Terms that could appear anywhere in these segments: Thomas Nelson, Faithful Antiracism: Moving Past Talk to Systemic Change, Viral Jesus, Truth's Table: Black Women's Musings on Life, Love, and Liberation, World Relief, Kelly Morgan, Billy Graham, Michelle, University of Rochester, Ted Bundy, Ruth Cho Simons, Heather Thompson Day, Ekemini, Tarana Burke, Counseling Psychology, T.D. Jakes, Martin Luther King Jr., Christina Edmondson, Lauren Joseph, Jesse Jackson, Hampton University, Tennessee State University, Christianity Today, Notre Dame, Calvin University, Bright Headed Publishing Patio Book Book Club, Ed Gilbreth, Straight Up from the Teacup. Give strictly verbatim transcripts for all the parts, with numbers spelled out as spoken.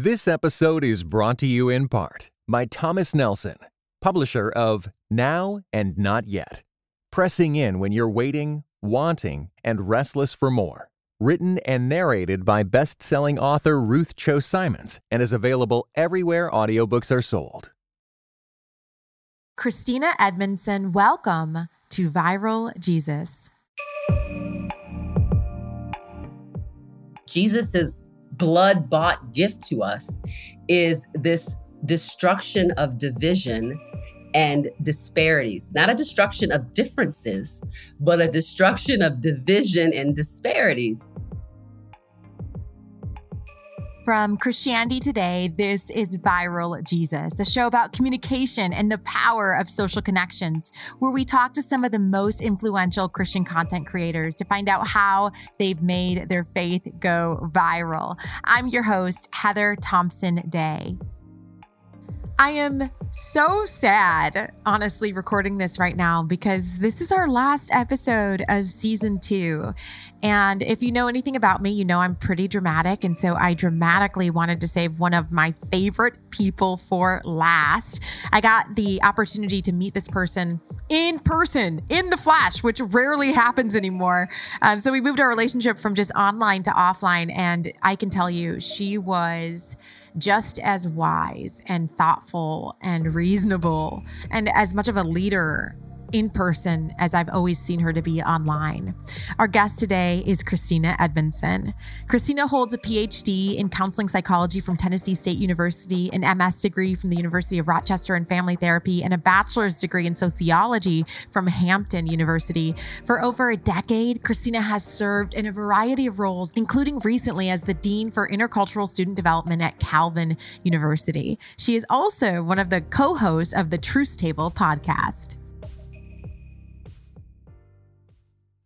This episode is brought to you in part by Thomas Nelson, publisher of Now and Not Yet, Pressing In When You're Waiting, Wanting, and Restless for More, written and narrated by best-selling author Ruth Cho Simons, and is available everywhere audiobooks are sold. Christina Edmondson, welcome to Viral Jesus. Jesus's blood-bought gift to us is this destruction of division and disparities. Not a destruction of differences, but a destruction of division and disparities. From Christianity Today, this is Viral Jesus, a show about communication and the power of social connections, where we talk to some of the most influential Christian content creators to find out how they've made their faith go viral. I'm your host, Heather Thompson Day. I am so sad, honestly, recording this right now because this is our last episode of season two. And if you know anything about me, you know I'm pretty dramatic. And so I dramatically wanted to save one of my favorite people for last. I got the opportunity to meet this person in person, in the flesh, which rarely happens anymore. Um, so we moved our relationship from just online to offline. And I can tell you, she was just as wise and thoughtful and reasonable and as much of a leader in person as I've always seen her to be online. Our guest today is Christina Edmondson. Christina holds a P H D in counseling psychology from Tennessee State University, an M S degree from the University of Rochester in family therapy, and a bachelor's degree in sociology from Hampton University. For over a decade, Christina has served in a variety of roles, including recently as the Dean for Intercultural Student Development at Calvin University. She is also one of the co-hosts of the Truth's Table podcast.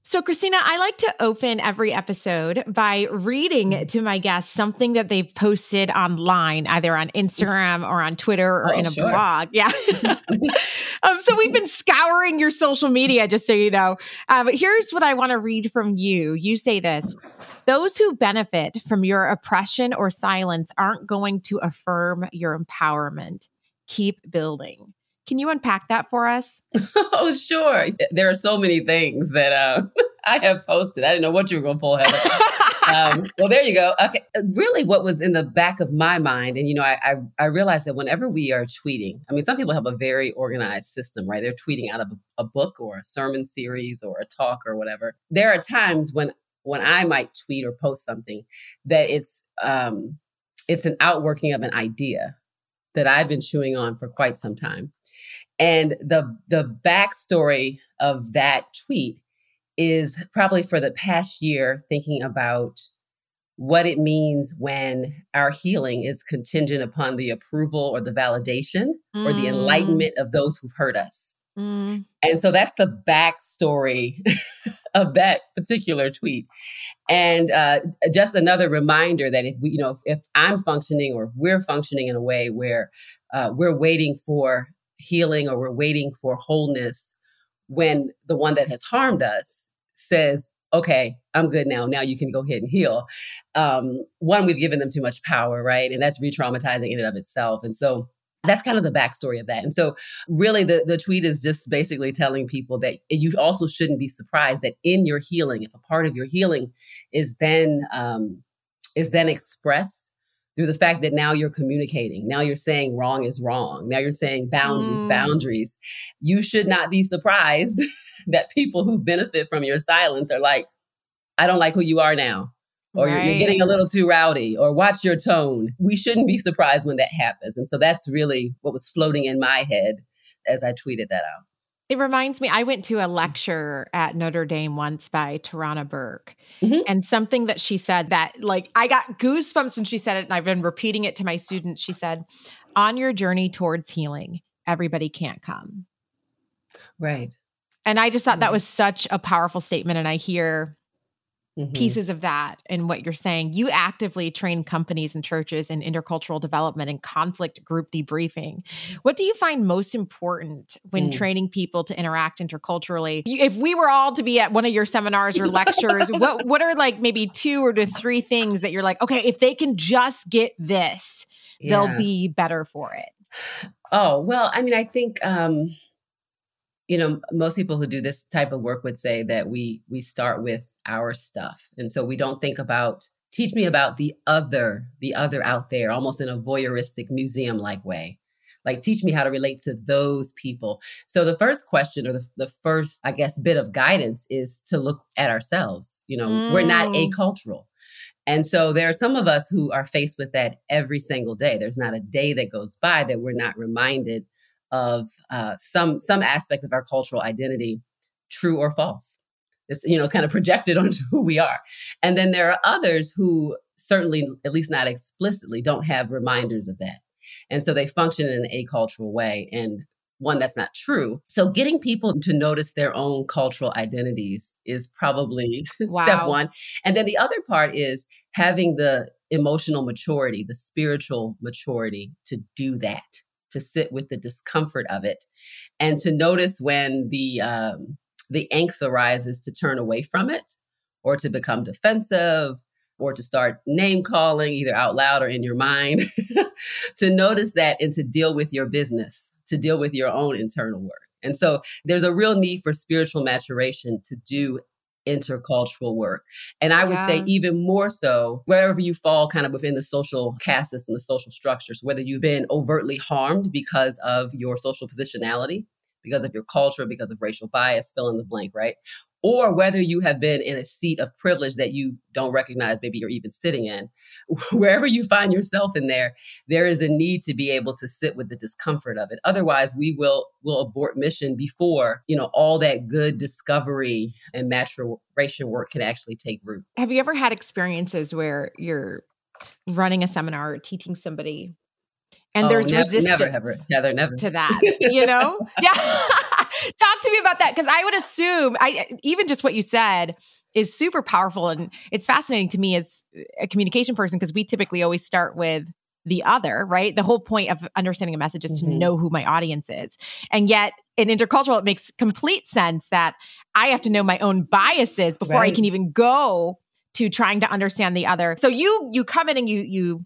So, Christina, I like to open every episode by reading to my guests something that they've posted online, either on Instagram or on Twitter or oh, in a sure. blog. Yeah. um, so we've been scouring your social media, just so you know. Uh, but here's what I want to read from you. You say this: those who benefit from your oppression or silence aren't going to affirm your empowerment. Keep building. Can you unpack that for us? Oh, sure. There are so many things that uh, I have posted. I didn't know what you were going to pull, Heather. um, well, there you go. Okay. Really what was in the back of my mind, and you know, I, I, I realized that whenever we are tweeting, I mean, some people have a very organized system, right? They're tweeting out of a, a book or a sermon series or a talk or whatever. There are times when, when I might tweet or post something that it's um, it's an outworking of an idea that I've been chewing on for quite some time. And the the backstory of that tweet is probably for the past year, thinking about what it means when our healing is contingent upon the approval or the validation mm. or the enlightenment of those who've hurt us. Mm. And so that's the backstory of that particular tweet. And uh, just another reminder that if we, you know, if, if I'm functioning or if we're functioning in a way where uh, we're waiting for healing or we're waiting for wholeness when the one that has harmed us says, okay, I'm good now. Now you can go ahead and heal. Um, one, we've given them too much power, right? And that's re-traumatizing in and of itself. And so that's kind of the backstory of that. And so really the, the tweet is just basically telling people that you also shouldn't be surprised that in your healing, if a part of your healing is then um, is then expressed through the fact that now you're communicating. Now you're saying wrong is wrong. Now you're saying boundaries, mm. boundaries. You should not be surprised that people who benefit from your silence are like, I don't like who you are now. Or right. you're, you're getting a little too rowdy. Or watch your tone. We shouldn't be surprised when that happens. And so that's really what was floating in my head as I tweeted that out. It reminds me, I went to a lecture at Notre Dame once by Tarana Burke, mm-hmm. and something that she said that, like, I got goosebumps when she said it, and I've been repeating it to my students. She said, on your journey towards healing, everybody can't come. Right. And I just thought right. that was such a powerful statement. And I hear mm-hmm. pieces of that and what you're saying. You actively train companies and churches in intercultural development and conflict group debriefing. What do you find most important when mm. training people to interact interculturally? You, if we were all to be at one of your seminars or lectures, what what are like maybe two or three things that you're like, okay, if they can just get this, yeah. they'll be better for it? Oh, well, I mean, I think, um, you know, most people who do this type of work would say that we we start with our stuff. And so we don't think about, teach me about the other, the other out there, almost in a voyeuristic museum-like way. Like, teach me how to relate to those people. So the first question, or the, the first, I guess, bit of guidance is to look at ourselves. You know, mm. we're not acultural. And so there are some of us who are faced with that every single day. There's not a day that goes by that we're not reminded of uh, some some aspect of our cultural identity, true or false. It's, you know, it's kind of projected onto who we are. And then there are others who certainly, at least not explicitly, don't have reminders of that. And so they function in an acultural way, and one that's not true. So getting people to notice their own cultural identities is probably wow. step one. And then the other part is having the emotional maturity, the spiritual maturity to do that, to sit with the discomfort of it, and to notice when the um, the angst arises to turn away from it, or to become defensive, or to start name calling, either out loud or in your mind, to notice that and to deal with your business, to deal with your own internal work. And so there's a real need for spiritual maturation to do intercultural work. And I would yeah. say even more so, wherever you fall kind of within the social caste system, the social structures, whether you've been overtly harmed because of your social positionality, because of your culture, because of racial bias, fill in the blank, right? Or whether you have been in a seat of privilege that you don't recognize, maybe you're even sitting in, wherever you find yourself in there, there is a need to be able to sit with the discomfort of it. Otherwise, we will will abort mission before, you know, all that good discovery and maturation work can actually take root. Have you ever had experiences where you're running a seminar or teaching somebody and oh, there's never, resistance never, ever, never, never. to that, you know? Yeah. Talk to me about that, because I would assume, I even just what you said is super powerful, and it's fascinating to me as a communication person, because we typically always start with the other, right? The whole point of understanding a message is mm-hmm. to know who my audience is. And yet in intercultural, it makes complete sense that I have to know my own biases before right. I can even go to trying to understand the other. So you you come in and you you...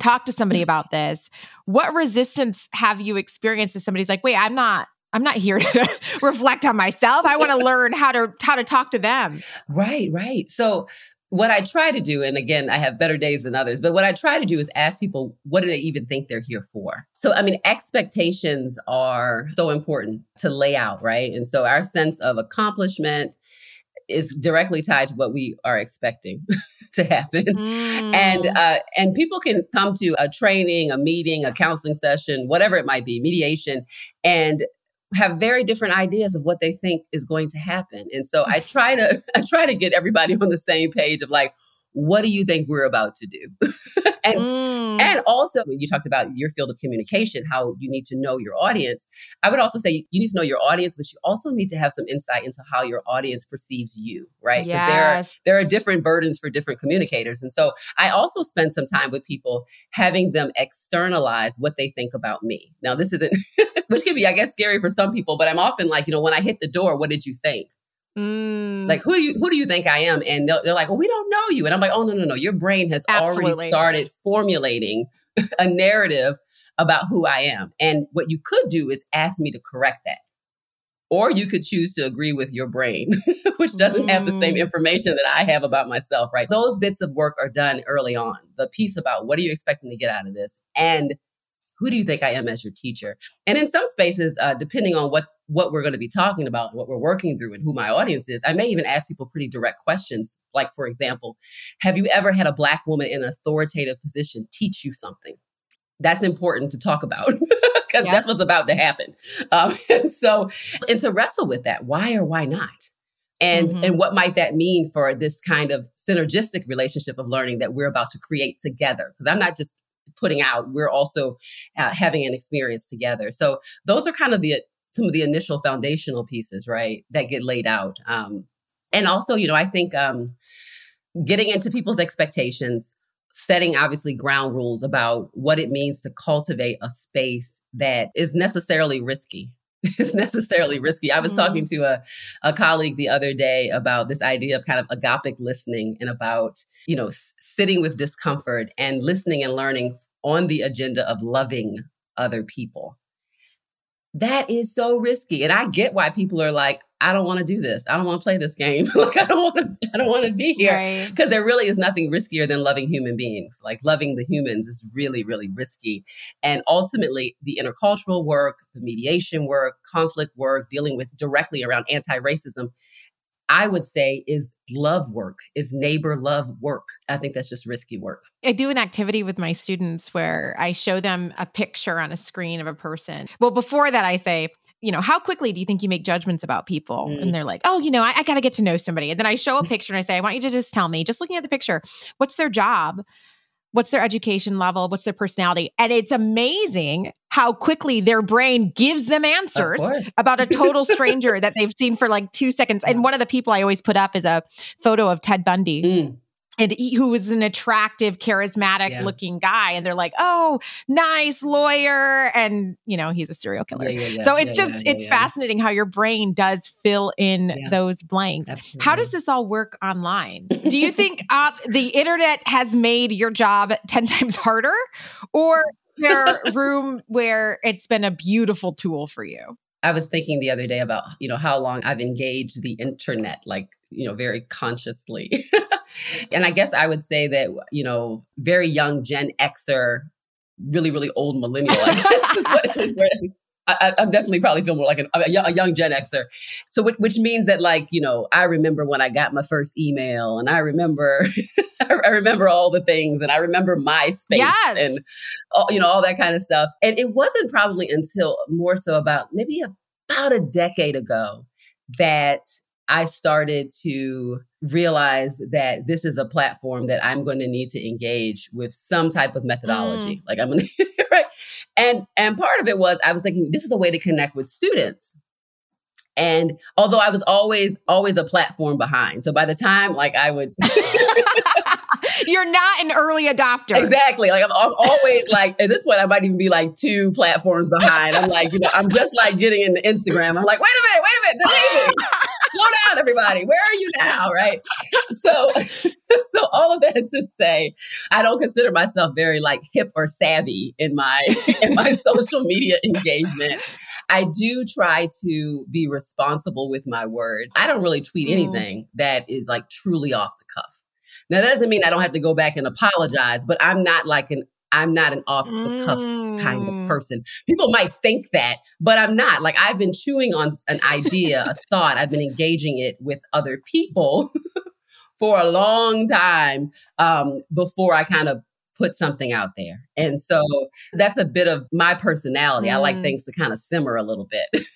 talk to somebody about this. What resistance have you experienced as somebody's like, wait, I'm not, I'm not here to reflect on myself. I want to learn how to, how to talk to them. Right, right. So what I try to do, and again, I have better days than others, but what I try to do is ask people, what do they even think they're here for? So, I mean, expectations are so important to lay out, right? And so our sense of accomplishment is directly tied to what we are expecting to happen. Mm. And uh, and people can come to a training, a meeting, a counseling session, whatever it might be, mediation, and have very different ideas of what they think is going to happen. And so I try to I try to get everybody on the same page of like, what do you think we're about to do? and mm. and also, when you talked about your field of communication, how you need to know your audience, I would also say you need to know your audience, but you also need to have some insight into how your audience perceives you, right? Because yes. there, are, there are different burdens for different communicators. And so I also spend some time with people having them externalize what they think about me. Now, this isn't, which can be, I guess, scary for some people, but I'm often like, you know, when I hit the door, what did you think? Mm. Like, who you who do you think I am? And they're, they're like, well, we don't know you. And I'm like, oh, no, no, no. Your brain has Absolutely. already started formulating a narrative about who I am. And what you could do is ask me to correct that. Or you could choose to agree with your brain, which doesn't mm. have the same information that I have about myself, right? Those bits of work are done early on. The piece about what are you expecting to get out of this? And who do you think I am as your teacher? And in some spaces, uh, depending on what, what we're going to be talking about, and what we're working through, and who my audience is, I may even ask people pretty direct questions. Like, for example, have you ever had a Black woman in an authoritative position teach you something? That's important to talk about because yeah. that's what's about to happen. Um, and so, and to wrestle with that, why or why not? And mm-hmm. and what might that mean for this kind of synergistic relationship of learning that we're about to create together? Because I'm not just putting out, we're also uh, having an experience together. So those are kind of the some of the initial foundational pieces, right, that get laid out. Um, and also, you know, I think um, getting into people's expectations, setting obviously ground rules about what it means to cultivate a space that is necessarily risky. It's necessarily risky. I was mm-hmm. talking to a, a colleague the other day about this idea of kind of agapic listening and about, you know, s- sitting with discomfort and listening and learning on the agenda of loving other people. That is so risky. And I get why people are like, I don't want to do this. I don't want to play this game. Like, I don't want to, I don't want to be here. Because right. there really is nothing riskier than loving human beings. Like, loving the humans is really, really risky. And ultimately, the intercultural work, the mediation work, conflict work, dealing with directly around anti-racism, I would say is love work, is neighbor love work. I think that's just risky work. I do an activity with my students where I show them a picture on a screen of a person. Well, before that, I say, you know, how quickly do you think you make judgments about people? Mm. And they're like, oh, you know, I, I got to get to know somebody. And then I show a picture and I say, I want you to just tell me, just looking at the picture, what's their job? What's their education level? What's their personality? And it's amazing how quickly their brain gives them answers about a total stranger that they've seen for like two seconds. And one of the people I always put up is a photo of Ted Bundy. Mm. And he, who was an attractive, charismatic yeah. looking guy. And they're like, oh, nice lawyer. And, you know, he's a serial killer. Yeah, yeah, yeah, so it's yeah, just, yeah, it's yeah, fascinating yeah. how your brain does fill in yeah. those blanks. Absolutely. How does this all work online? Do you think uh, the internet has made your job ten times harder, or is there room where it's been a beautiful tool for you? I was thinking the other day about, you know, how long I've engaged the internet, like, you know, very consciously. And I guess I would say that, you know, very young Gen Xer, really, really old millennial. I guess is what, is where I, I definitely probably feel more like an, a, young, a young Gen Xer. So which, which means that, like, you know, I remember when I got my first email, and I remember, I remember all the things, and I remember MySpace yes. and, all, you know, all that kind of stuff. And it wasn't probably until more so about maybe about a decade ago that I started to realize that this is a platform that I'm going to need to engage with some type of methodology. Mm. Like I'm going to, right? And, and part of it was, I was thinking, this is a way to connect with students. And although I was always, always a platform behind. So by the time, like I would... You're not an early adopter. Exactly. Like I'm, I'm always like, at this point, I might even be like two platforms behind. I'm like, you know, I'm just like getting into Instagram. I'm like, wait a minute, wait a minute. This evening. Slow down, everybody. Where are you now? Right. So, so all of that is to say, I don't consider myself very like hip or savvy in my, in my social media engagement. I do try to be responsible with my words. I don't really tweet anything mm. that is like truly off the cuff. Now, that doesn't mean I don't have to go back and apologize, but I'm not like an I'm not an off-the-cuff mm. kind of person. People might think that, but I'm not. Like, I've been chewing on an idea, a thought. I've been engaging it with other people for a long time um, before I kind of put something out there. And so that's a bit of my personality. Mm. I like things to kind of simmer a little bit.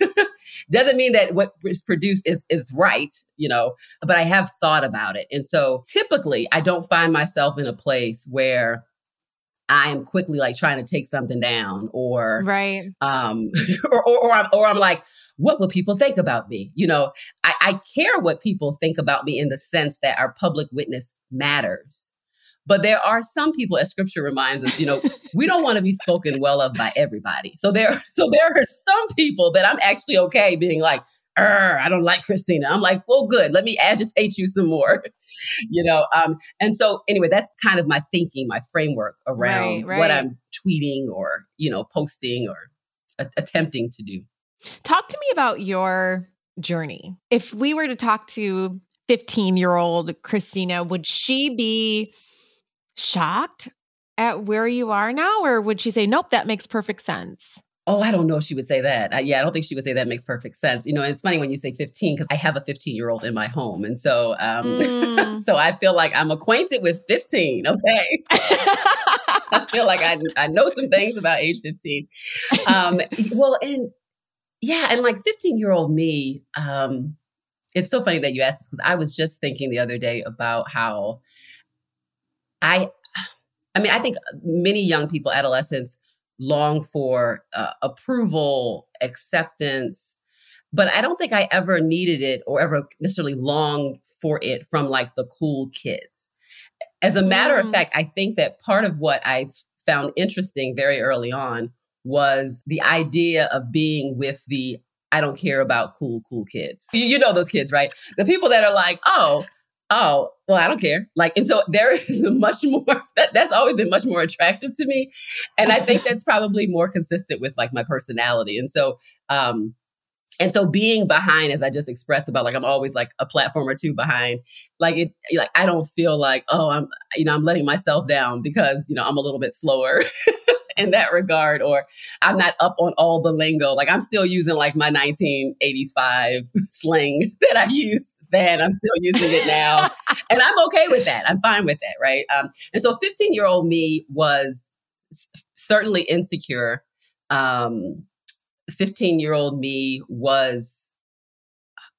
Doesn't mean that what is produced is, is right, you know, but I have thought about it. And so typically I don't find myself in a place where I am quickly like trying to take something down or, right. um, or, or, or, I'm, or I'm like, what will people think about me? You know, I, I care what people think about me in the sense that our public witness matters. But there are some people, as scripture reminds us, you know, we don't want to be spoken well of by everybody. So there, so there are some people that I'm actually okay being like, I don't like Christina. I'm like, well, good. Let me agitate you some more, you know? Um, and so anyway, that's kind of my thinking, my framework around right, right. what I'm tweeting or, you know, posting or a- attempting to do. Talk to me about your journey. If we were to talk to fifteen-year-old Christina, would she be shocked at where you are now? Or would she say, nope, that makes perfect sense? Oh, I don't know if she would say that. I, yeah, I don't think she would say that makes perfect sense. You know, it's funny when you say fifteen, because I have a fifteen-year-old in my home. And so um, mm. so I feel like I'm acquainted with fifteen, okay? I feel like I, I know some things about age fifteen. Um, well, and yeah, and like fifteen-year-old me, um, it's so funny that you asked this, because I was just thinking the other day about how I, I mean, I think many young people, adolescents, long for uh, approval, acceptance, but I don't think I ever needed it or ever necessarily longed for it from like the cool kids. As a matter yeah. of fact, I think that part of what I found interesting very early on was the idea of being with the, I don't care about cool, cool kids. You, you know those kids, right? The people that are like, oh, oh, well, I don't care. Like, and so there is much more, that, that's always been much more attractive to me. And I think that's probably more consistent with like my personality. And so, um, and so being behind, as I just expressed about, like, I'm always like a platform or two behind, like, it, like, I don't feel like, oh, I'm, you know, I'm letting myself down because, you know, I'm a little bit slower in that regard, or I'm not up on all the lingo. Like, I'm still using like my nineteen eighty-five slang that I used then. I'm still using it now. And I'm okay with that. I'm fine with that. Right. Um, and so fifteen year old me was s- certainly insecure. Um, fifteen year old me was,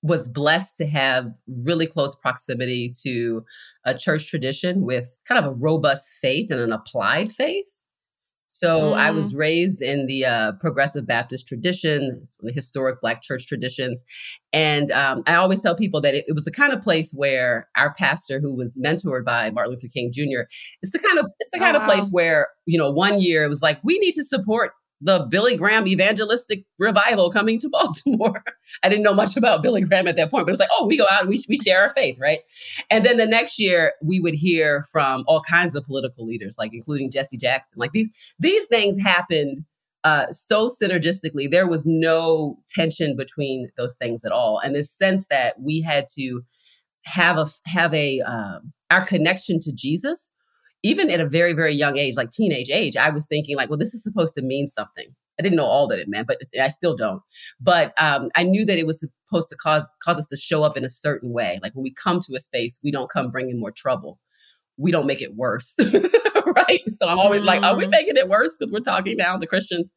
was blessed to have really close proximity to a church tradition with kind of a robust faith and an applied faith. So mm. I was raised in the uh, progressive Baptist tradition, the historic Black church traditions. And um, I always tell people that it, it was the kind of place where our pastor, who was mentored by Martin Luther King Junior, it's the kind of, it's the kind oh, of place wow. where, you know, one year it was like, we need to support the Billy Graham evangelistic revival coming to Baltimore. I didn't know much about Billy Graham at that point, but it was like, oh, we go out and we, we share our faith, right? And then the next year, we would hear from all kinds of political leaders, like including Jesse Jackson. Like these, these things happened uh, so synergistically. There was no tension between those things at all. And this sense that we had to have a, have a, uh, our connection to Jesus. Even at a very, very young age, like teenage age, I was thinking like, well, this is supposed to mean something. I didn't know all that it meant, but I still don't. But um, I knew that it was supposed to cause cause us to show up in a certain way. Like when we come to a space, we don't come bringing more trouble. We don't make it worse, right? So I'm always mm. like, are we making it worse because we're talking down to Christians?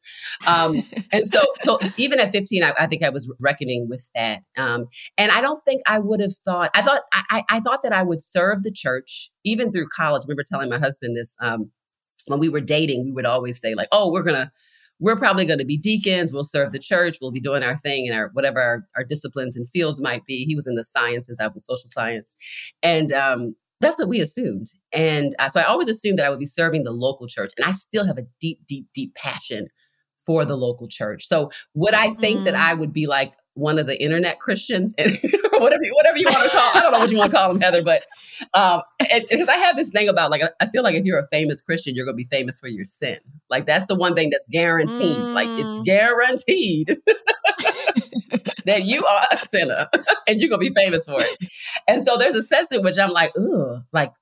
Um, and so so even at fifteen, I, I think I was reckoning with that. Um, and I don't think I would have thought, I thought I, I thought that I would serve the church even through college. I remember telling my husband this, um, when we were dating, we would always say like, oh, we're going to, we're probably going to be deacons. We'll serve the church. We'll be doing our thing and our, whatever our, our disciplines and fields might be. He was in the sciences, I was in social science. And, um, that's what we assumed. And uh, so I always assumed that I would be serving the local church. And I still have a deep, deep, deep passion for the local church. So would I think mm-hmm. that I would be like one of the internet Christians and whatever, whatever you want to call, I don't know what you want to call them, Heather, but um, because I have this thing about like, I feel like if you're a famous Christian, you're going to be famous for your sin. Like that's the one thing that's guaranteed. Mm. Like it's guaranteed. That you are a sinner and you're going to be famous for it. And so there's a sense in which I'm like, ooh, like,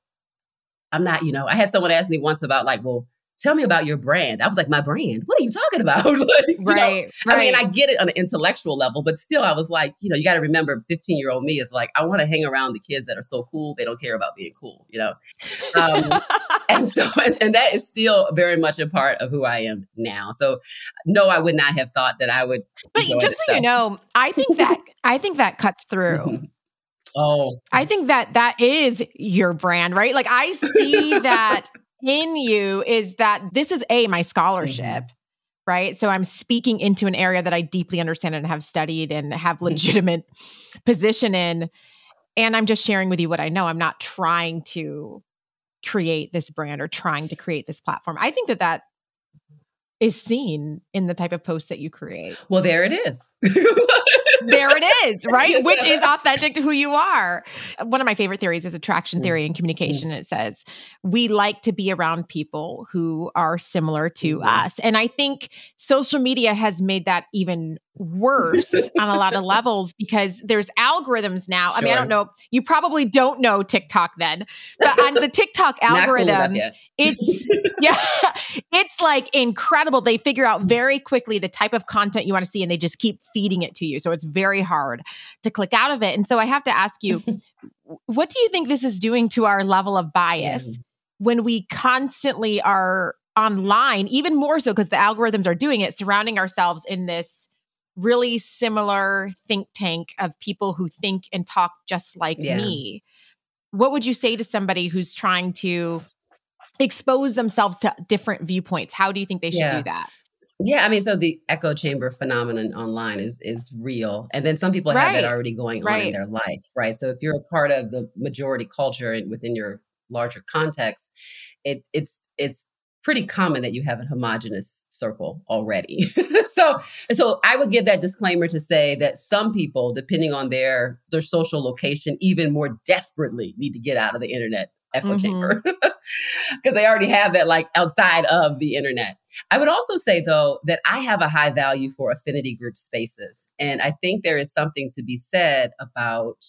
I'm not, you know, I had someone ask me once about like, well, tell me about your brand. I was like, my brand? What are you talking about? Like, right, you know, right. I mean, I get it on an intellectual level, but still I was like, you know, you got to remember fifteen year old me is like, I want to hang around the kids that are so cool. They don't care about being cool, you know? Um, and so, and, and that is still very much a part of who I am now. So no, I would not have thought that I would. But just so stuff. You know, I think that, I think that cuts through. Mm-hmm. Oh, I think that that is your brand, right? Like I see that. In you is that this is a, my scholarship, mm-hmm. right? So I'm speaking into an area that I deeply understand and have studied and have legitimate mm-hmm. position in. And I'm just sharing with you what I know. I'm not trying to create this brand or trying to create this platform. I think that that is seen in the type of posts that you create. Well, there it is. There it is, right? Which is authentic to who you are. One of my favorite theories is attraction theory and communication. Mm-hmm. It says, we like to be around people who are similar to mm-hmm. us. And I think social media has made that even worse on a lot of levels because there's algorithms now. Sure. I mean, I don't know. You probably don't know TikTok then. But on the TikTok algorithm, it's yeah, it's like incredible. They figure out very quickly the type of content you want to see and they just keep feeding it to you. So it's very hard to click out of it. And so I have to ask you, what do you think this is doing to our level of bias mm. when we constantly are online, even more so because the algorithms are doing it, surrounding ourselves in this really similar think tank of people who think and talk just like yeah. me? What would you say to somebody who's trying to expose themselves to different viewpoints? How do you think they should yeah. do that? Yeah, I mean, so the echo chamber phenomenon online is is real. And then some people right. have that already going on right. in their life, right? So if you're a part of the majority culture and within your larger context, it, it's it's pretty common that you have a homogenous circle already. so so I would give that disclaimer to say that some people, depending on their their social location, even more desperately need to get out of the internet echo mm-hmm. chamber because they already have that like outside of the internet. I would also say, though, that I have a high value for affinity group spaces. And I think there is something to be said about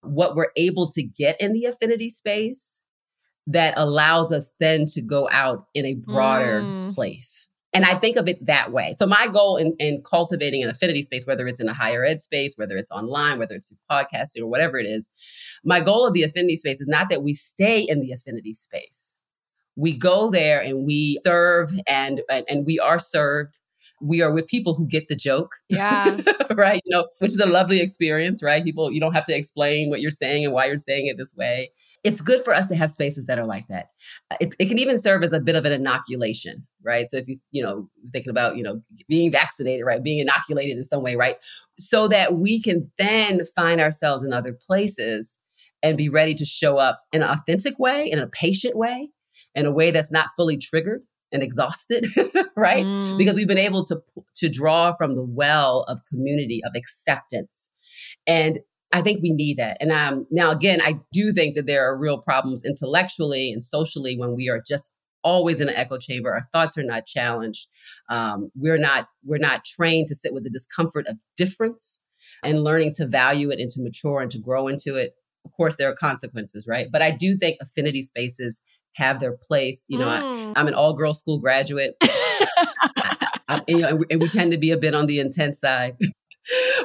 what we're able to get in the affinity space that allows us then to go out in a broader mm. place. And I think of it that way. So my goal in, in cultivating an affinity space, whether it's in a higher ed space, whether it's online, whether it's through podcasting or whatever it is, my goal of the affinity space is not that we stay in the affinity space. We go there and we serve and and, and we are served. We are with people who get the joke. Yeah. Right. You know, which is a lovely experience, right? People, you don't have to explain what you're saying and why you're saying it this way. It's good for us to have spaces that are like that. It, it can even serve as a bit of an inoculation, right? So if you, you know, thinking about, you know, being vaccinated, right? Being inoculated in some way, right? So that we can then find ourselves in other places and be ready to show up in an authentic way, in a patient way, in a way that's not fully triggered and exhausted, right? Mm. Because we've been able to, to draw from the well of community, of acceptance. And I think we need that. And um, now, again, I do think that there are real problems intellectually and socially when we are just always in an echo chamber. Our thoughts are not challenged. Um, we're not we're not trained to sit with the discomfort of difference and learning to value it and to mature and to grow into it. Of course, there are consequences, right? But I do think affinity spaces have their place. You know, mm. I, I'm an all-girls school graduate, I, you know, and, we, and we tend to be a bit on the intense side.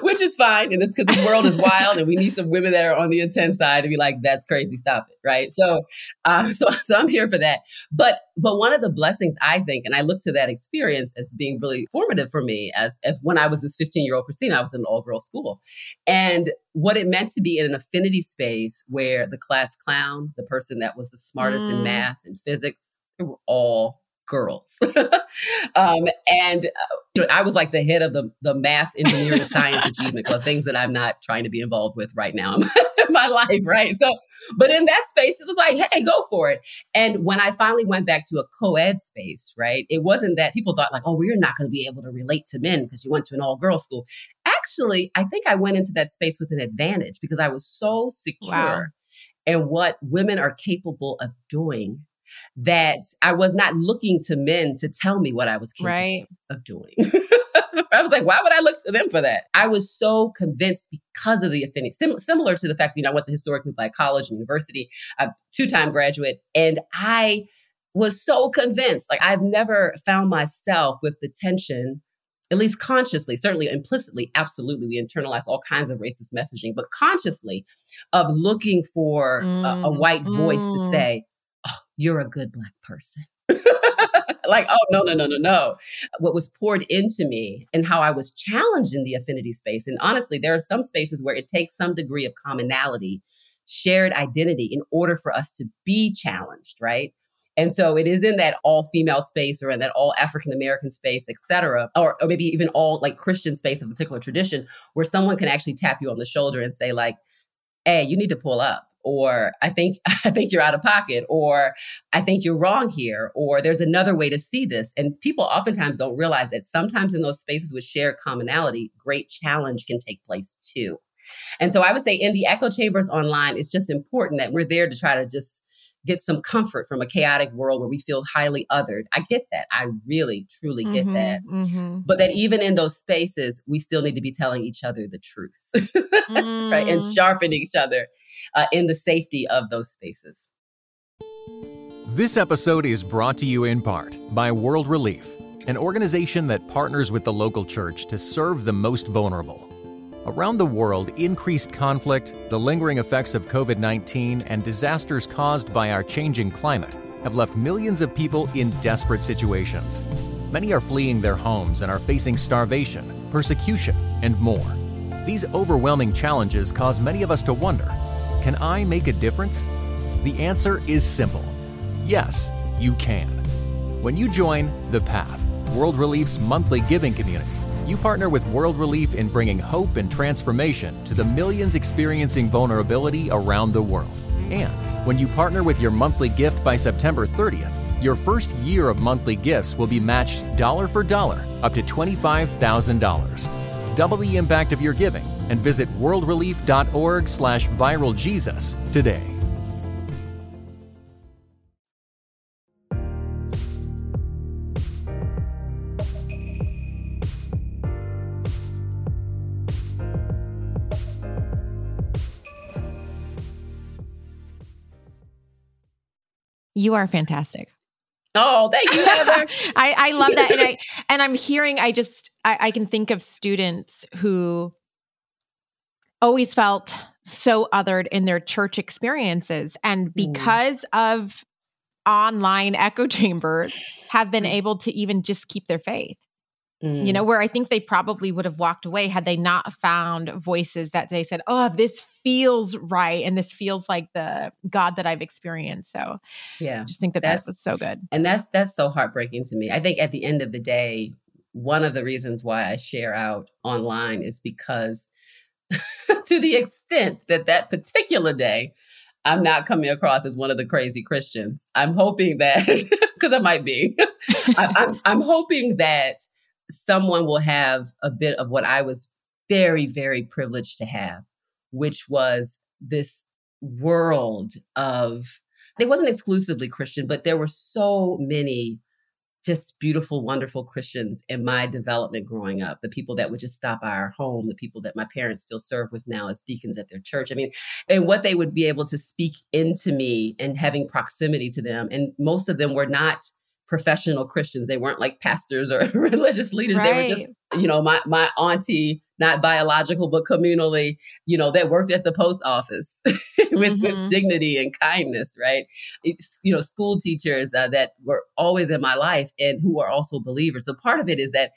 Which is fine. And it's because the world is wild and we need some women that are on the intense side to be like, that's crazy. Stop it. Right. So, uh, so, so I'm here for that. But, but one of the blessings I think, and I look to that experience as being really formative for me as, as when I was this fifteen year old Christina, I was in an all girl school, and what it meant to be in an affinity space where the class clown, the person that was the smartest mm. in math and physics, they were all girls. um, and uh, you know, I was like the head of the, the math, engineering, science achievement club, things that I'm not trying to be involved with right now in my life, right? So, but in that space, it was like, hey, go for it. And when I finally went back to a co-ed space, right, it wasn't that people thought like, oh, well, you're not going to be able to relate to men because you went to an all-girls school. Actually, I think I went into that space with an advantage because I was so secure wow. in what women are capable of doing that I was not looking to men to tell me what I was capable right. of doing. I was like, why would I look to them for that? I was so convinced because of the affinity, Sim- similar to the fact that, you know, I went to historically black college and university, I'm a two-time graduate, and I was so convinced. Like, I've never found myself with the tension, at least consciously, certainly implicitly, absolutely, we internalize all kinds of racist messaging, but consciously of looking for mm. a, a white mm. voice to say, oh, you're a good black person. Like, oh, no, no, no, no, no. What was poured into me and how I was challenged in the affinity space. And honestly, there are some spaces where it takes some degree of commonality, shared identity in order for us to be challenged, right? And so it is in that all female space or in that all African American space, et cetera, or, or maybe even all like Christian space of a particular tradition where someone can actually tap you on the shoulder and say like, hey, you need to pull up. Or I think I think you're out of pocket, or I think you're wrong here, or there's another way to see this. And people oftentimes don't realize that sometimes in those spaces with shared commonality, great challenge can take place too. And so I would say in the echo chambers online, it's just important that we're there to try to just get some comfort from a chaotic world where we feel highly othered. I get that. I really, truly get mm-hmm, that. Mm-hmm. But that even in those spaces, we still need to be telling each other the truth, mm. right? And sharpening each other uh, in the safety of those spaces. This episode is brought to you in part by World Relief, an organization that partners with the local church to serve the most vulnerable. Around the world, increased conflict, the lingering effects of covid nineteen, and disasters caused by our changing climate have left millions of people in desperate situations. Many are fleeing their homes and are facing starvation, persecution, and more. These overwhelming challenges cause many of us to wonder, can I make a difference? The answer is simple. Yes, you can. When you join The Path, World Relief's monthly giving community, you partner with World Relief in bringing hope and transformation to the millions experiencing vulnerability around the world. And When you partner with your monthly gift by September thirtieth, your first year of monthly gifts will be matched dollar for dollar up to twenty-five thousand dollars. Double the impact of your giving and visit worldrelief.org slash viral Jesus today. You are fantastic. Oh, thank you, Heather. I, I love that. And, I, and I'm hearing, I just, I, I can think of students who always felt so othered in their church experiences. And because mm. of online echo chambers, have been able to even just keep their faith, mm. you know, where I think they probably would have walked away had they not found voices that they said, oh, this feels right. And this feels like the God that I've experienced. So yeah, I just think that that was so good. And that's, that's so heartbreaking to me. I think at the end of the day, one of the reasons why I share out online is because to the extent that that particular day, I'm not coming across as one of the crazy Christians. I'm hoping that, because I might be, I, I'm, I'm hoping that someone will have a bit of what I was very, very privileged to have, which was this world of, it wasn't exclusively Christian, but there were so many just beautiful, wonderful Christians in my development growing up, the people that would just stop by our home, the people that my parents still serve with now as deacons at their church. I mean, and what they would be able to speak into me and having proximity to them. And most of them were not professional Christians. They weren't like pastors or religious leaders. Right. They were just, you know, my, my auntie, not biological, but communally, you know, that worked at the post office with, mm-hmm. with dignity and kindness, right? It's, you know, school teachers uh, that were always in my life and who are also believers. So part of it is that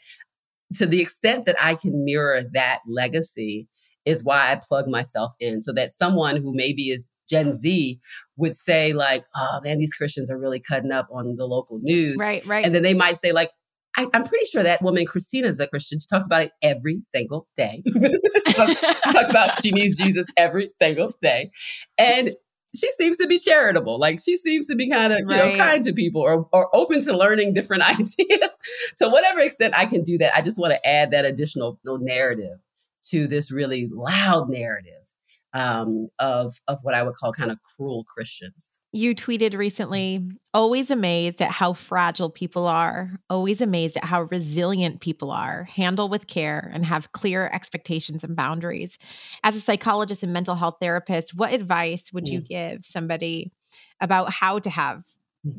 to the extent that I can mirror that legacy is why I plug myself in, so that someone who maybe is Gen Z would say like, oh man, these Christians are really cutting up on the local news. Right, right. And then they might say like, I, I'm pretty sure that woman, Christina, is a Christian. She talks about it every single day. she, talks, she talks about she needs Jesus every single day. And she seems to be charitable. Like she seems to be kind of, right. you know, kind to people or, or open to learning different ideas. So whatever extent I can do that, I just want to add that additional narrative to this really loud narrative um, of, of what I would call kind of cruel Christians. You tweeted recently, always amazed at how fragile people are, always amazed at how resilient people are, handle with care, and have clear expectations and boundaries. As a psychologist and mental health therapist, what advice would you give somebody about how to have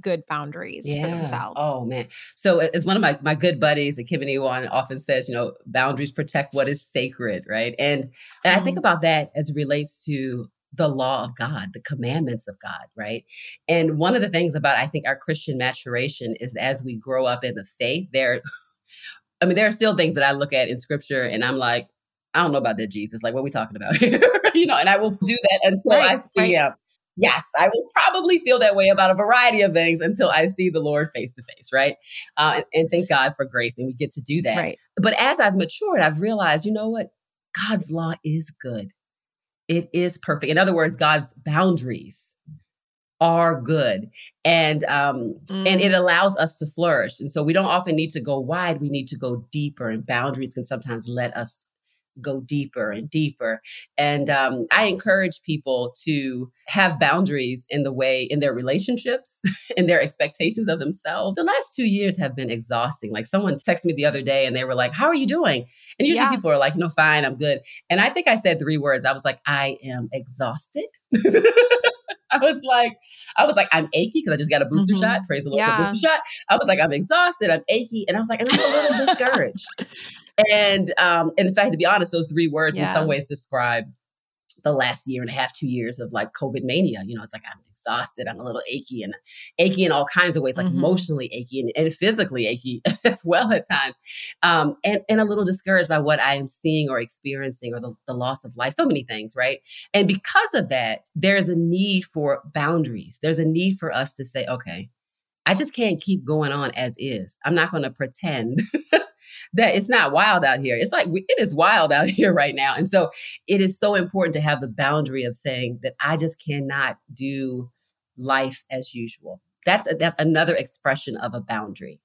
good boundaries yeah. for themselves? Oh, man. So as one of my, my good buddies, Ekemini, often says, you know, boundaries protect what is sacred, right? And, and I think about that as it relates to the law of God, the commandments of God, right? And one of the things about, I think, our Christian maturation is as we grow up in the faith, there, I mean, there are still things that I look at in scripture and I'm like, I don't know about that, Jesus. Like, what are we talking about here? You know, and I will do that until right, I see right. him. Yes, I will probably feel that way about a variety of things until I see the Lord face to face, right? Uh, and, and thank God for grace, and we get to do that. Right. But as I've matured, I've realized, you know what? God's law is good. It is perfect. In other words, God's boundaries are good, and um, mm. and it allows us to flourish. And so we don't often need to go wide. We need to go deeper, and boundaries can sometimes let us go deeper and deeper. And um, I encourage people to have boundaries in the way, in their relationships, in their expectations of themselves. The last two years have been exhausting. Like someone texted me the other day and they were like, how are you doing? And usually yeah. people are like, no, fine, I'm good. And I think I said three words. I was like, I am exhausted. I was like, I was like, I'm achy because I just got a booster mm-hmm. shot. Praise the Lord yeah. for a booster shot. I was like, I'm exhausted. I'm achy. And I was like, and I'm a little discouraged. And, um, and in fact, to be honest, those three words yeah. in some ways describe the last year and a half, two years of like COVID mania. You know, it's like, I'm exhausted. I'm a little achy and achy in all kinds of ways, like mm-hmm. emotionally achy and, and physically achy as well at times. Um, and, and a little discouraged by what I am seeing or experiencing or the, the loss of life, so many things, right? And because of that, there's a need for boundaries. There's a need for us to say, okay, I just can't keep going on as is. I'm not going to pretend that it's not wild out here. It's like, we, it is wild out here right now. And so it is so important to have the boundary of saying that I just cannot do life as usual. That's a, that, another expression of a boundary.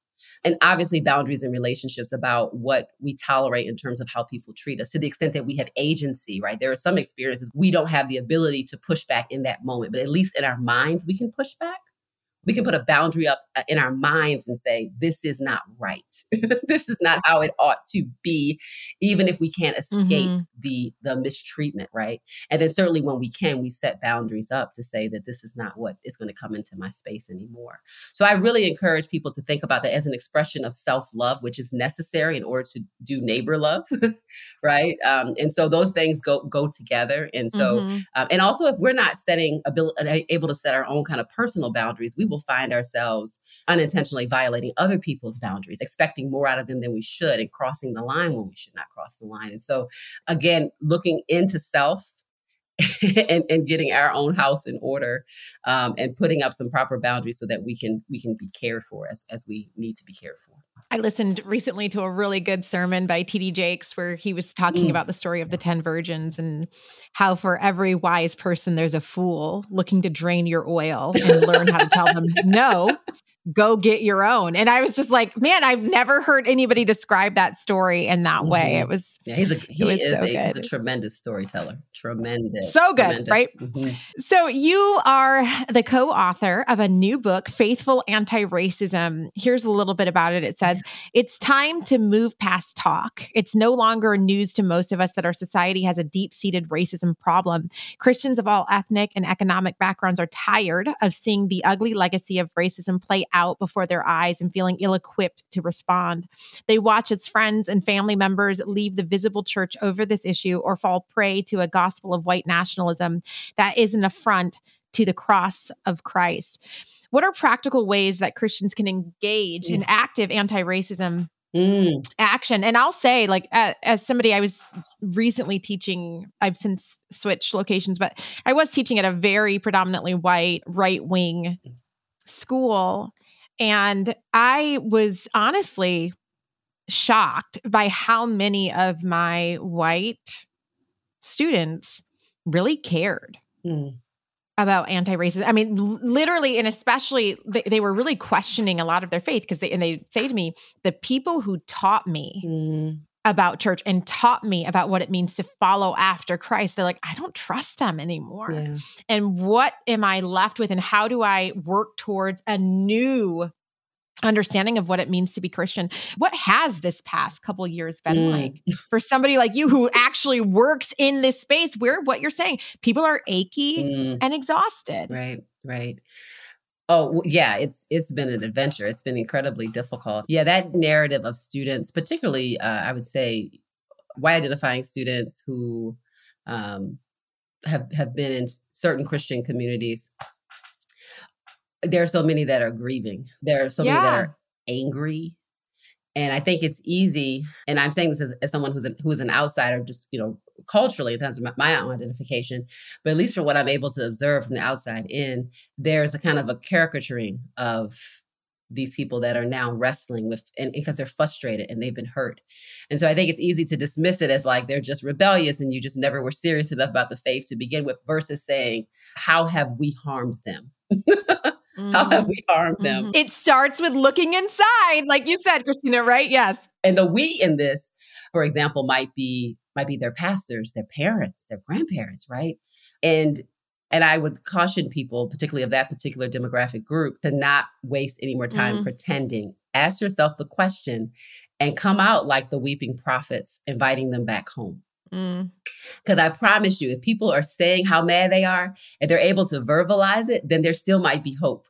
And obviously boundaries in relationships about what we tolerate in terms of how people treat us to the extent that we have agency, right? There are some experiences we don't have the ability to push back in that moment, but at least in our minds, we can push back. We can put a boundary up in our minds and say, this is not right. This is not how it ought to be, even if we can't escape mm-hmm. the, the mistreatment, right? And then certainly when we can, we set boundaries up to say that this is not what is going to come into my space anymore. So I really encourage people to think about that as an expression of self-love, which is necessary in order to do neighbor love, right? Um, and so those things go go together. And so, mm-hmm. um, and also if we're not setting abil- able to set our own kind of personal boundaries, we will find ourselves unintentionally violating other people's boundaries, expecting more out of them than we should and crossing the line when we should not cross the line. And so, again, looking into self and, and getting our own house in order um, and putting up some proper boundaries so that we can we can be cared for as, as we need to be cared for. I listened recently to a really good sermon by T D Jakes where he was talking mm. about the story of the ten virgins and how for every wise person, there's a fool looking to drain your oil and learn how to tell them, no, go get your own. And I was just like, man, I've never heard anybody describe that story in that mm-hmm. way. It was, yeah, he's a, he was is so a, he's a tremendous storyteller. Tremendous. So good, tremendous. Right? Mm-hmm. So you are the co-author of a new book, Faithful Antiracism. Here's a little bit about it. It says, it's time to move past talk. It's no longer news to most of us that our society has a deep-seated racism problem. Christians of all ethnic and economic backgrounds are tired of seeing the ugly legacy of racism play out before their eyes and feeling ill-equipped to respond. They watch as friends and family members leave the visible church over this issue or fall prey to a gospel of white nationalism that is an affront to the cross of Christ. What are practical ways that Christians can engage in active anti-racism Mm. action? And I'll say, like, uh, as somebody, I was recently teaching, I've since switched locations, but I was teaching at a very predominantly white, right-wing school. And I was honestly shocked by how many of my white students really cared mm. about anti-racism. I mean, l- literally, and especially they, they were really questioning a lot of their faith because they, and they say to me, the people who taught me mm. about church and taught me about what it means to follow after Christ, they're like, I don't trust them anymore. Yeah. And what am I left with? And how do I work towards a new understanding of what it means to be Christian? What has this past couple years been mm. like for somebody like you who actually works in this space where what you're saying, people are achy mm. and exhausted. Right, right. Oh, yeah, it's it's been an adventure. It's been incredibly difficult. Yeah, that narrative of students, particularly, uh, I would say, white-identifying students who um, have, have been in certain Christian communities, there are so many that are grieving. There are so yeah. many that are angry. And I think it's easy, and I'm saying this as, as someone who's, a, who's an outsider, just, you know, culturally in terms of my, my own identification, but at least from what I'm able to observe from the outside in, there's a kind of a caricaturing of these people that are now wrestling with, and because they're frustrated and they've been hurt. And so I think it's easy to dismiss it as like, they're just rebellious and you just never were serious enough about the faith to begin with, versus saying, how have we harmed them? How have we harmed them? Mm-hmm. It starts with looking inside, like you said, Christina, right? Yes. And the we in this, for example, might be might be their pastors, their parents, their grandparents, right? And and I would caution people, particularly of that particular demographic group, to not waste any more time mm-hmm. pretending. Ask yourself the question and come out like the weeping prophets, inviting them back home. Because mm. I promise you, if people are saying how mad they are, if they're able to verbalize it, then there still might be hope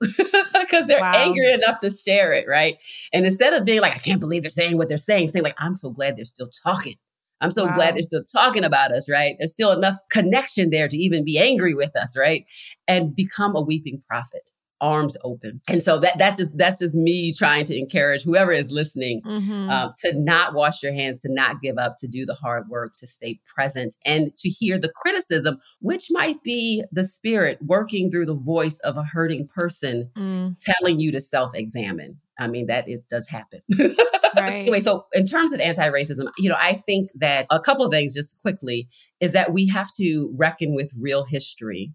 because they're wow. angry enough to share it, right? And instead of being like, I can't believe they're saying what they're saying, saying like, I'm so glad they're still talking. I'm so wow. glad they're still talking about us, right? There's still enough connection there to even be angry with us, right? And become a weeping prophet. Arms open. And so that that's just that's just me trying to encourage whoever is listening mm-hmm. uh, to not wash your hands, to not give up, to do the hard work, to stay present, and to hear the criticism, which might be the Spirit working through the voice of a hurting person mm. telling you to self-examine. I mean, that is, does happen. Right. Anyway, so in terms of anti-racism, you know, I think that a couple of things just quickly is that we have to reckon with real history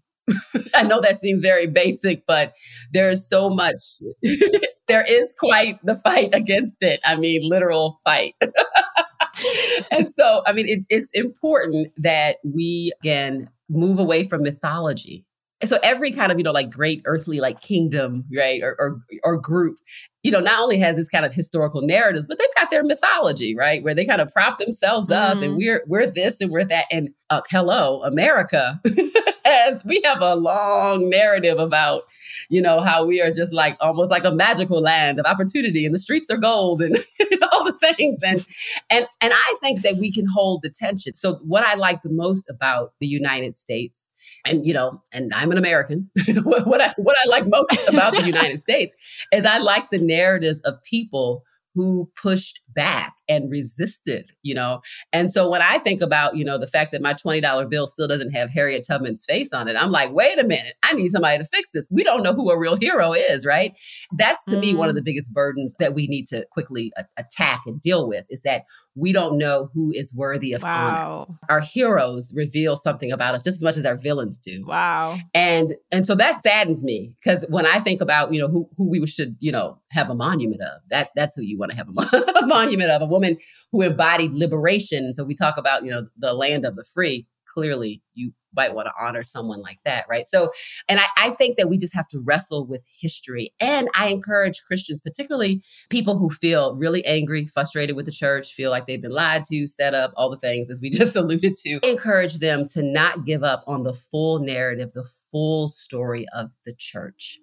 I know that seems very basic, but there is so much. There is quite the fight against it. I mean, literal fight. And so, I mean, it, it's important that we, again, move away from mythology. And so every kind of, you know, like great earthly, like kingdom, right, or, or or group, you know, not only has this kind of historical narratives, but they've got their mythology, right, where they kind of prop themselves up, mm. and we're we're this and we're that. And uh, hello, America, as we have a long narrative about, you know, how we are just like almost like a magical land of opportunity, and the streets are gold, and all the things, and and and I think that we can hold the tension. So what I like the most about the United States. And, you know, and I'm an American. what, I, what I like most about the United States is I like the narratives of people who pushed back and resisted, you know. And so when I think about, you know, the fact that my twenty dollar bill still doesn't have Harriet Tubman's face on it, I'm like, wait a minute, I need somebody to fix this. We don't know who a real hero is, right? That's to mm. me one of the biggest burdens that we need to quickly a- attack and deal with is that we don't know who is worthy of wow. honor. Our heroes reveal something about us just as much as our villains do. Wow. And and so that saddens me because when I think about, you know, who who we should, you know, have a monument of, that that's who you want to have a, mon- a monument of, a woman who embodied liberation. So we talk about, you know, the land of the free. Clearly, you might want to honor someone like that, right? So, and I, I think that we just have to wrestle with history. And I encourage Christians, particularly people who feel really angry, frustrated with the church, feel like they've been lied to, set up, all the things as we just alluded to, encourage them to not give up on the full narrative, the full story of the church.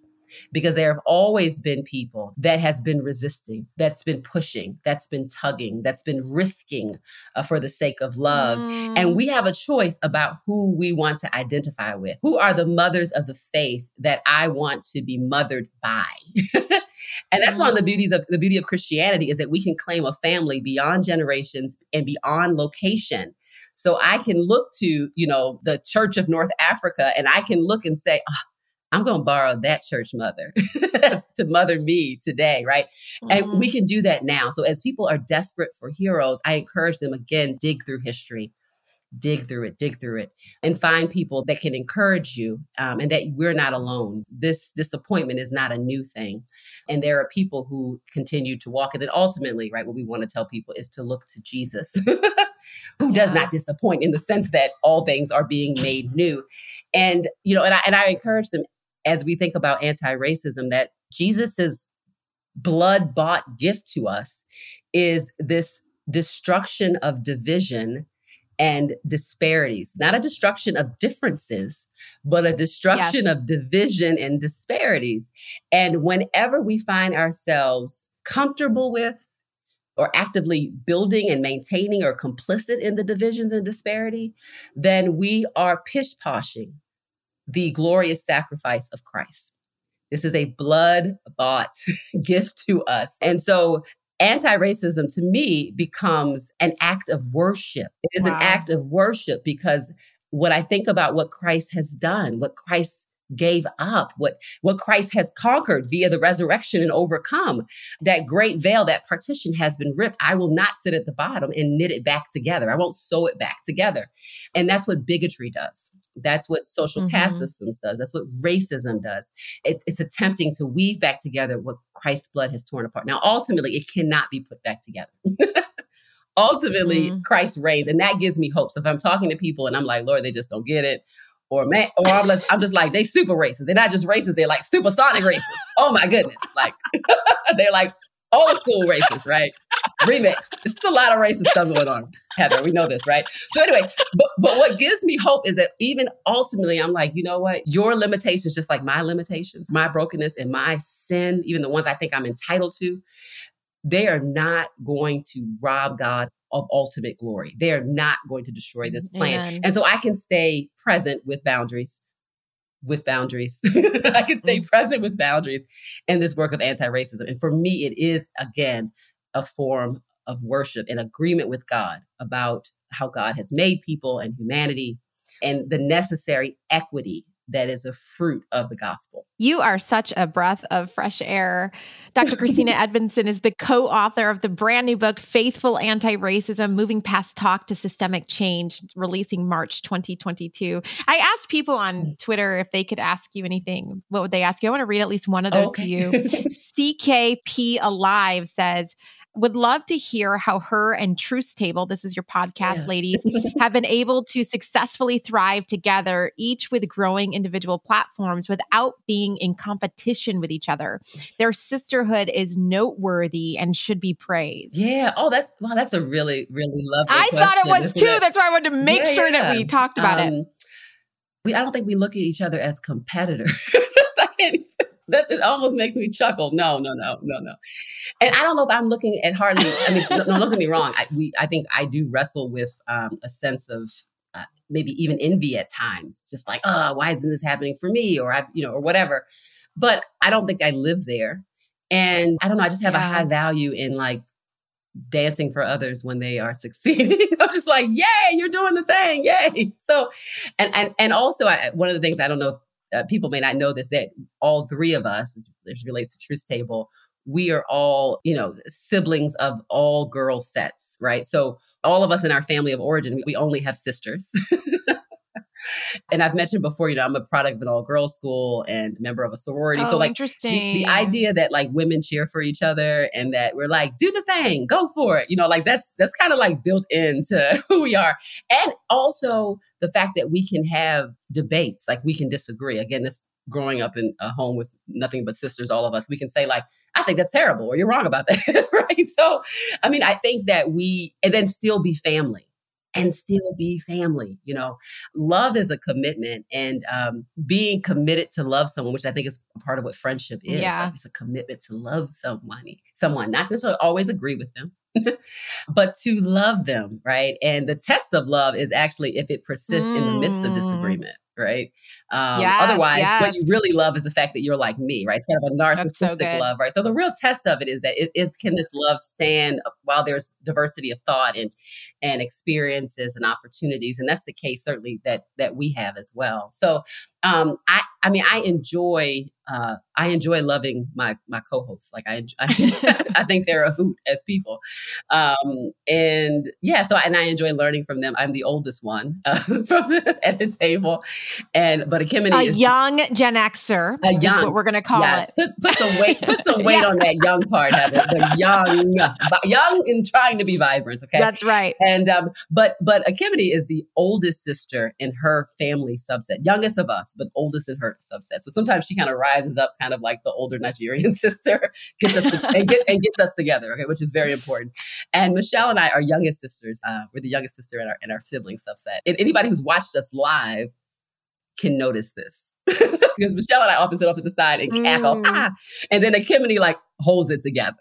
Because there have always been people that has been resisting, that's been pushing, that's been tugging, that's been risking uh, for the sake of love. Mm. And we have a choice about who we want to identify with. Who are the mothers of the faith that I want to be mothered by? And that's mm. one of the beauties of the beauty of Christianity is that we can claim a family beyond generations and beyond location. So I can look to, you know, the Church of North Africa and I can look and say, oh, I'm going to borrow that church mother to mother me today, right? Mm-hmm. And we can do that now. So as people are desperate for heroes, I encourage them, again, dig through history, dig through it, dig through it, and find people that can encourage you um, and that we're not alone. This disappointment is not a new thing. And there are people who continue to walk. And then ultimately, right, what we want to tell people is to look to Jesus. Who yeah. does not disappoint in the sense that all things are being made new. And, you know, and I, and I encourage them, as we think about anti-racism, that Jesus's blood-bought gift to us is this destruction of division and disparities, not a destruction of differences, but a destruction yes. of division and disparities. And whenever we find ourselves comfortable with or actively building and maintaining or complicit in the divisions and disparity, then we are pish-poshing the glorious sacrifice of Christ. This is a blood-bought gift to us. And so anti-racism to me becomes an act of worship. It is wow. an act of worship because when I think about what Christ has done, what Christ gave up, what, what Christ has conquered via the resurrection and overcome, that great veil, that partition has been ripped. I will not sit at the bottom and knit it back together. I won't sew it back together. And that's what bigotry does. That's what social mm-hmm. caste systems does. That's what racism does. It, it's attempting to weave back together what Christ's blood has torn apart. Now, ultimately, it cannot be put back together. Ultimately, mm-hmm. Christ reigns. And that gives me hope. So if I'm talking to people and I'm like, Lord, they just don't get it. Or man, or I'm just, I'm just like, they super racist. They're not just racist. They're like supersonic racist. Oh my goodness. Like they're like old school racist, right? Remix. It's just a lot of racist stuff going on, Heather. We know this, right? So anyway, but, but what gives me hope is that even ultimately, I'm like, you know what? Your limitations, just like my limitations, my brokenness and my sin, even the ones I think I'm entitled to, they are not going to rob God of ultimate glory. They are not going to destroy this plan. Man. And so I can stay present with boundaries, with boundaries. I can stay present with boundaries in this work of anti-racism. And for me, it is, again, a form of worship and agreement with God about how God has made people and humanity and the necessary equity that is a fruit of the gospel. You are such a breath of fresh air. Doctor Christina Edmondson is the co-author of the brand new book, Faithful Antiracism: Moving Past Talk to Systemic Change, releasing March twenty twenty-two. I asked people on Twitter if they could ask you anything. What would they ask you? I want to read at least one of those okay. to you. C K P Alive says, would love to hear how her and Truth's Table, this is your podcast, yeah. ladies, have been able to successfully thrive together, each with growing individual platforms without being in competition with each other. Their sisterhood is noteworthy and should be praised. Yeah. Oh, that's wow. That's a really, really lovely I question. I thought it was Isn't too. It? That's why I wanted to make yeah, sure yeah. that we talked about um, it. We, I don't think we look at each other as competitors. I can't That it almost makes me chuckle. No, no, no, no, no. And I don't know if I'm looking at hardly, I mean, don't look at me wrong. I, we, I think I do wrestle with um, a sense of uh, maybe even envy at times, just like, oh, why isn't this happening for me? Or, I, you know, or whatever. But I don't think I live there. And I don't know, I just have yeah. a high value in like dancing for others when they are succeeding. I'm just like, yay, you're doing the thing. Yay. So, and, and, and also I, one of the things I don't know if Uh, people may not know this, that all three of us, as, as relates to Truth's Table, we are all, you know, siblings of all girl sets, right? So all of us in our family of origin, we only have sisters. And I've mentioned before, you know, I'm a product of an all-girls school and member of a sorority. Oh, so like interesting. The, the idea that like women cheer for each other and that we're like, do the thing, go for it. You know, like that's, that's kind of like built into who we are. And also the fact that we can have debates, like we can disagree. Again, this growing up in a home with nothing but sisters, all of us, we can say like, I think that's terrible or you're wrong about that. Right. So, I mean, I think that we, and then still be family. And still be family, you know. Love is a commitment, and um, being committed to love someone, which I think is part of what friendship is. Yeah. Like it's a commitment to love someone, someone, not necessarily always agree with them, but to love them, right? And the test of love is actually if it persists mm. in the midst of disagreement, right? Um, yes, otherwise, yes. what you really love is the fact that you're like me, right? It's kind of a narcissistic so love, right? So the real test of it is that it is, can this love stand while there's diversity of thought and and experiences and opportunities? And that's the case certainly that that we have as well. So um, I I mean I enjoy uh, I enjoy loving my my co-hosts. Like I I, I think they're a hoot as people, um, and yeah. So and I enjoy learning from them. I'm the oldest one uh, from the, at the table. And but Ekemini, a is, young Gen Xer, a young, is what we're going to call yes. it. Put, put some weight, put some weight yeah. on that young part, Heather. The young, young, and trying to be vibrant. Okay, that's right. And um, but but Ekemini is the oldest sister in her family subset, youngest of us, but oldest in her subset. So sometimes she kind of rises up, kind of like the older Nigerian sister, gets us to, and, get, and gets us together. Okay, which is very important. And Michelle and I are youngest sisters. Uh, we're the youngest sister in our in our sibling subset. And anybody who's watched us live can notice this because Michelle and I often sit off to the side and cackle, mm. ah, and then Ekemini like holds it together.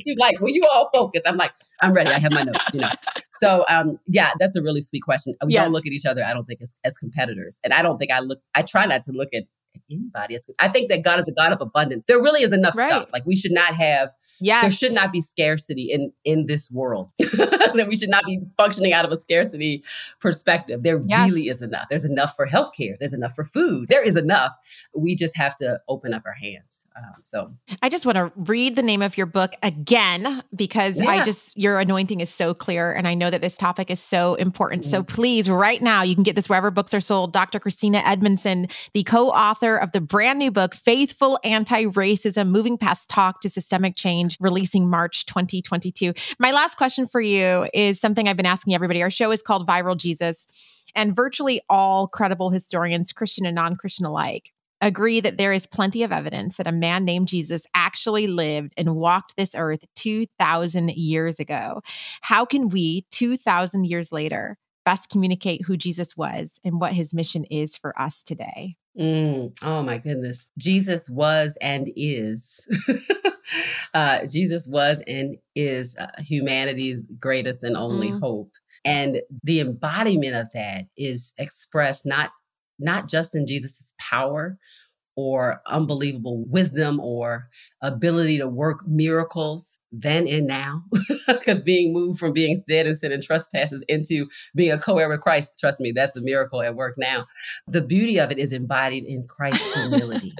She's like, "Will you all focus?" I'm like, "I'm ready. I have my notes." You know. So, um, yeah, that's a really sweet question. We yeah. don't look at each other, I don't think, as, as competitors, and I don't think I look. I try not to look at anybody. As, I think that God is a God of abundance. There really is enough right. stuff. Like we should not have. Yes. There should not be scarcity in, in this world. That we should not be functioning out of a scarcity perspective. There yes. really is enough. There's enough for healthcare. There's enough for food. There is enough. We just have to open up our hands. Um, so I just want to read the name of your book again, because yeah. I just, your anointing is so clear. And I know that this topic is so important. Mm-hmm. So please, right now, you can get this wherever books are sold. Doctor Christina Edmondson, the co-author of the brand new book, Faithful Antiracism: Moving Past Talk to Systemic Change, releasing March twenty twenty-two. My last question for you is something I've been asking everybody. Our show is called Viral Jesus, and virtually all credible historians, Christian and non-Christian alike, agree that there is plenty of evidence that a man named Jesus actually lived and walked this earth two thousand years ago. How can we, two thousand years later, best communicate who Jesus was and what his mission is for us today? Mm, oh my goodness. Jesus was and is. uh, Jesus was and is uh, humanity's greatest and only mm. hope. And the embodiment of that is expressed not, not just in Jesus's power or unbelievable wisdom or ability to work miracles then and now, because being moved from being dead in sin and trespasses into being a co-heir with Christ, trust me, that's a miracle at work now. The beauty of it is embodied in Christ's humility.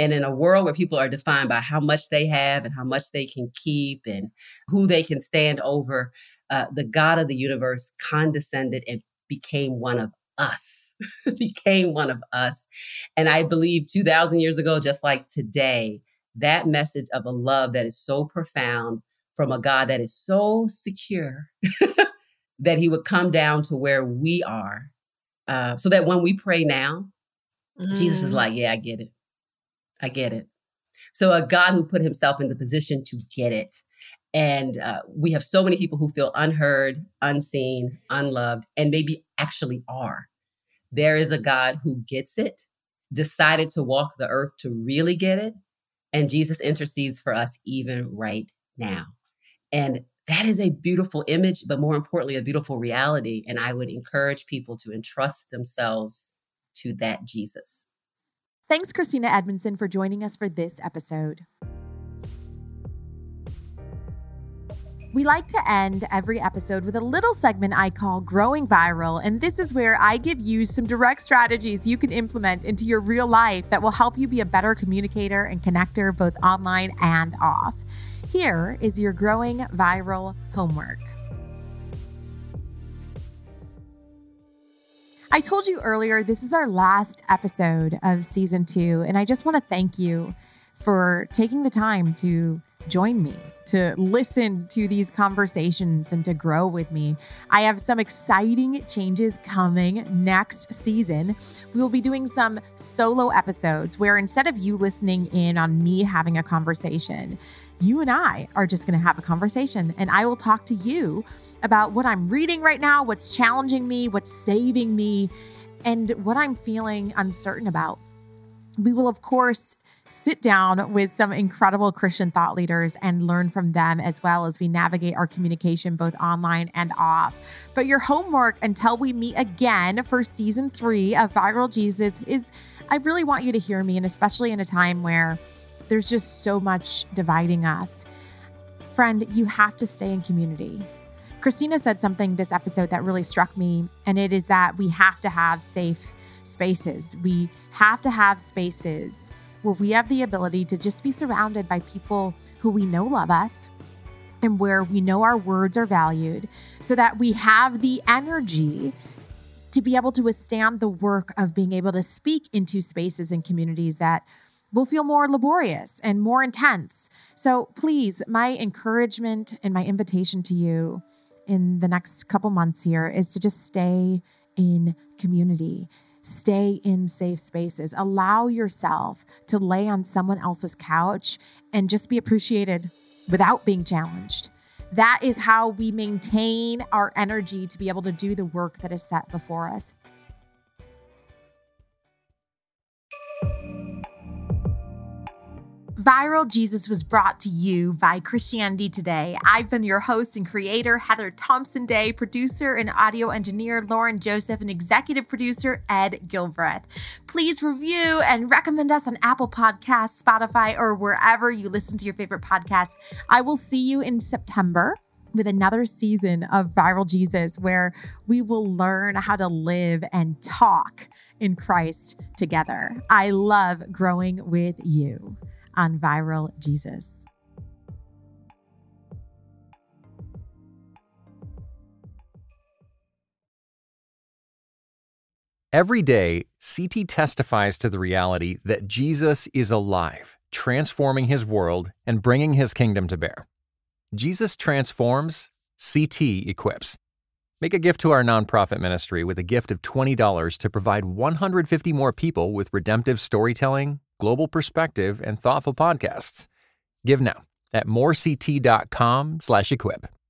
And in a world where people are defined by how much they have and how much they can keep and who they can stand over, uh, the God of the universe condescended and became one of us, became one of us. And I believe two thousand years ago, just like today, that message of a love that is so profound from a God that is so secure that he would come down to where we are uh, so that when we pray now, mm. Jesus is like, yeah, I get it. I get it. So a God who put himself in the position to get it. And uh, we have so many people who feel unheard, unseen, unloved, and maybe actually are. There is a God who gets it, decided to walk the earth to really get it. And Jesus intercedes for us even right now. And that is a beautiful image, but more importantly, a beautiful reality. And I would encourage people to entrust themselves to that Jesus. Thanks, Christina Edmondson, for joining us for this episode. We like to end every episode with a little segment I call Growing Viral, and this is where I give you some direct strategies you can implement into your real life that will help you be a better communicator and connector both online and off. Here is your Growing Viral homework. I told you earlier, this is our last episode of season two, and I just want to thank you for taking the time to join me, to listen to these conversations and to grow with me. I have some exciting changes coming next season. We will be doing some solo episodes where instead of you listening in on me having a conversation, you and I are just going to have a conversation, and I will talk to you about what I'm reading right now, what's challenging me, what's saving me, and what I'm feeling uncertain about. We will, of course, sit down with some incredible Christian thought leaders and learn from them as well as we navigate our communication both online and off. But your homework until we meet again for season three of Viral Jesus is I really want you to hear me, and especially in a time where there's just so much dividing us. Friend, you have to stay in community. Christina said something this episode that really struck me, and it is that we have to have safe spaces. We have to have spaces where we have the ability to just be surrounded by people who we know love us and where we know our words are valued so that we have the energy to be able to withstand the work of being able to speak into spaces and communities that will feel more laborious and more intense. So please, my encouragement and my invitation to you in the next couple months here is to just stay in community, stay in safe spaces, allow yourself to lay on someone else's couch and just be appreciated without being challenged. That is how we maintain our energy to be able to do the work that is set before us. Viral Jesus was brought to you by Christianity Today. I've been your host and creator, Heather Thompson Day, producer and audio engineer, Lauren Joseph, and executive producer, Ed Gilbreth. Please review and recommend us on Apple Podcasts, Spotify, or wherever you listen to your favorite podcast. I will see you in September with another season of Viral Jesus, where we will learn how to live and talk in Christ together. I love growing with you on Viral Jesus. Every day, C T testifies to the reality that Jesus is alive, transforming his world and bringing his kingdom to bear. Jesus transforms, C T equips. Make a gift to our nonprofit ministry with a gift of twenty dollars to provide one hundred fifty more people with redemptive storytelling, global perspective, and thoughtful podcasts. Give now at more c t dot com slash equip.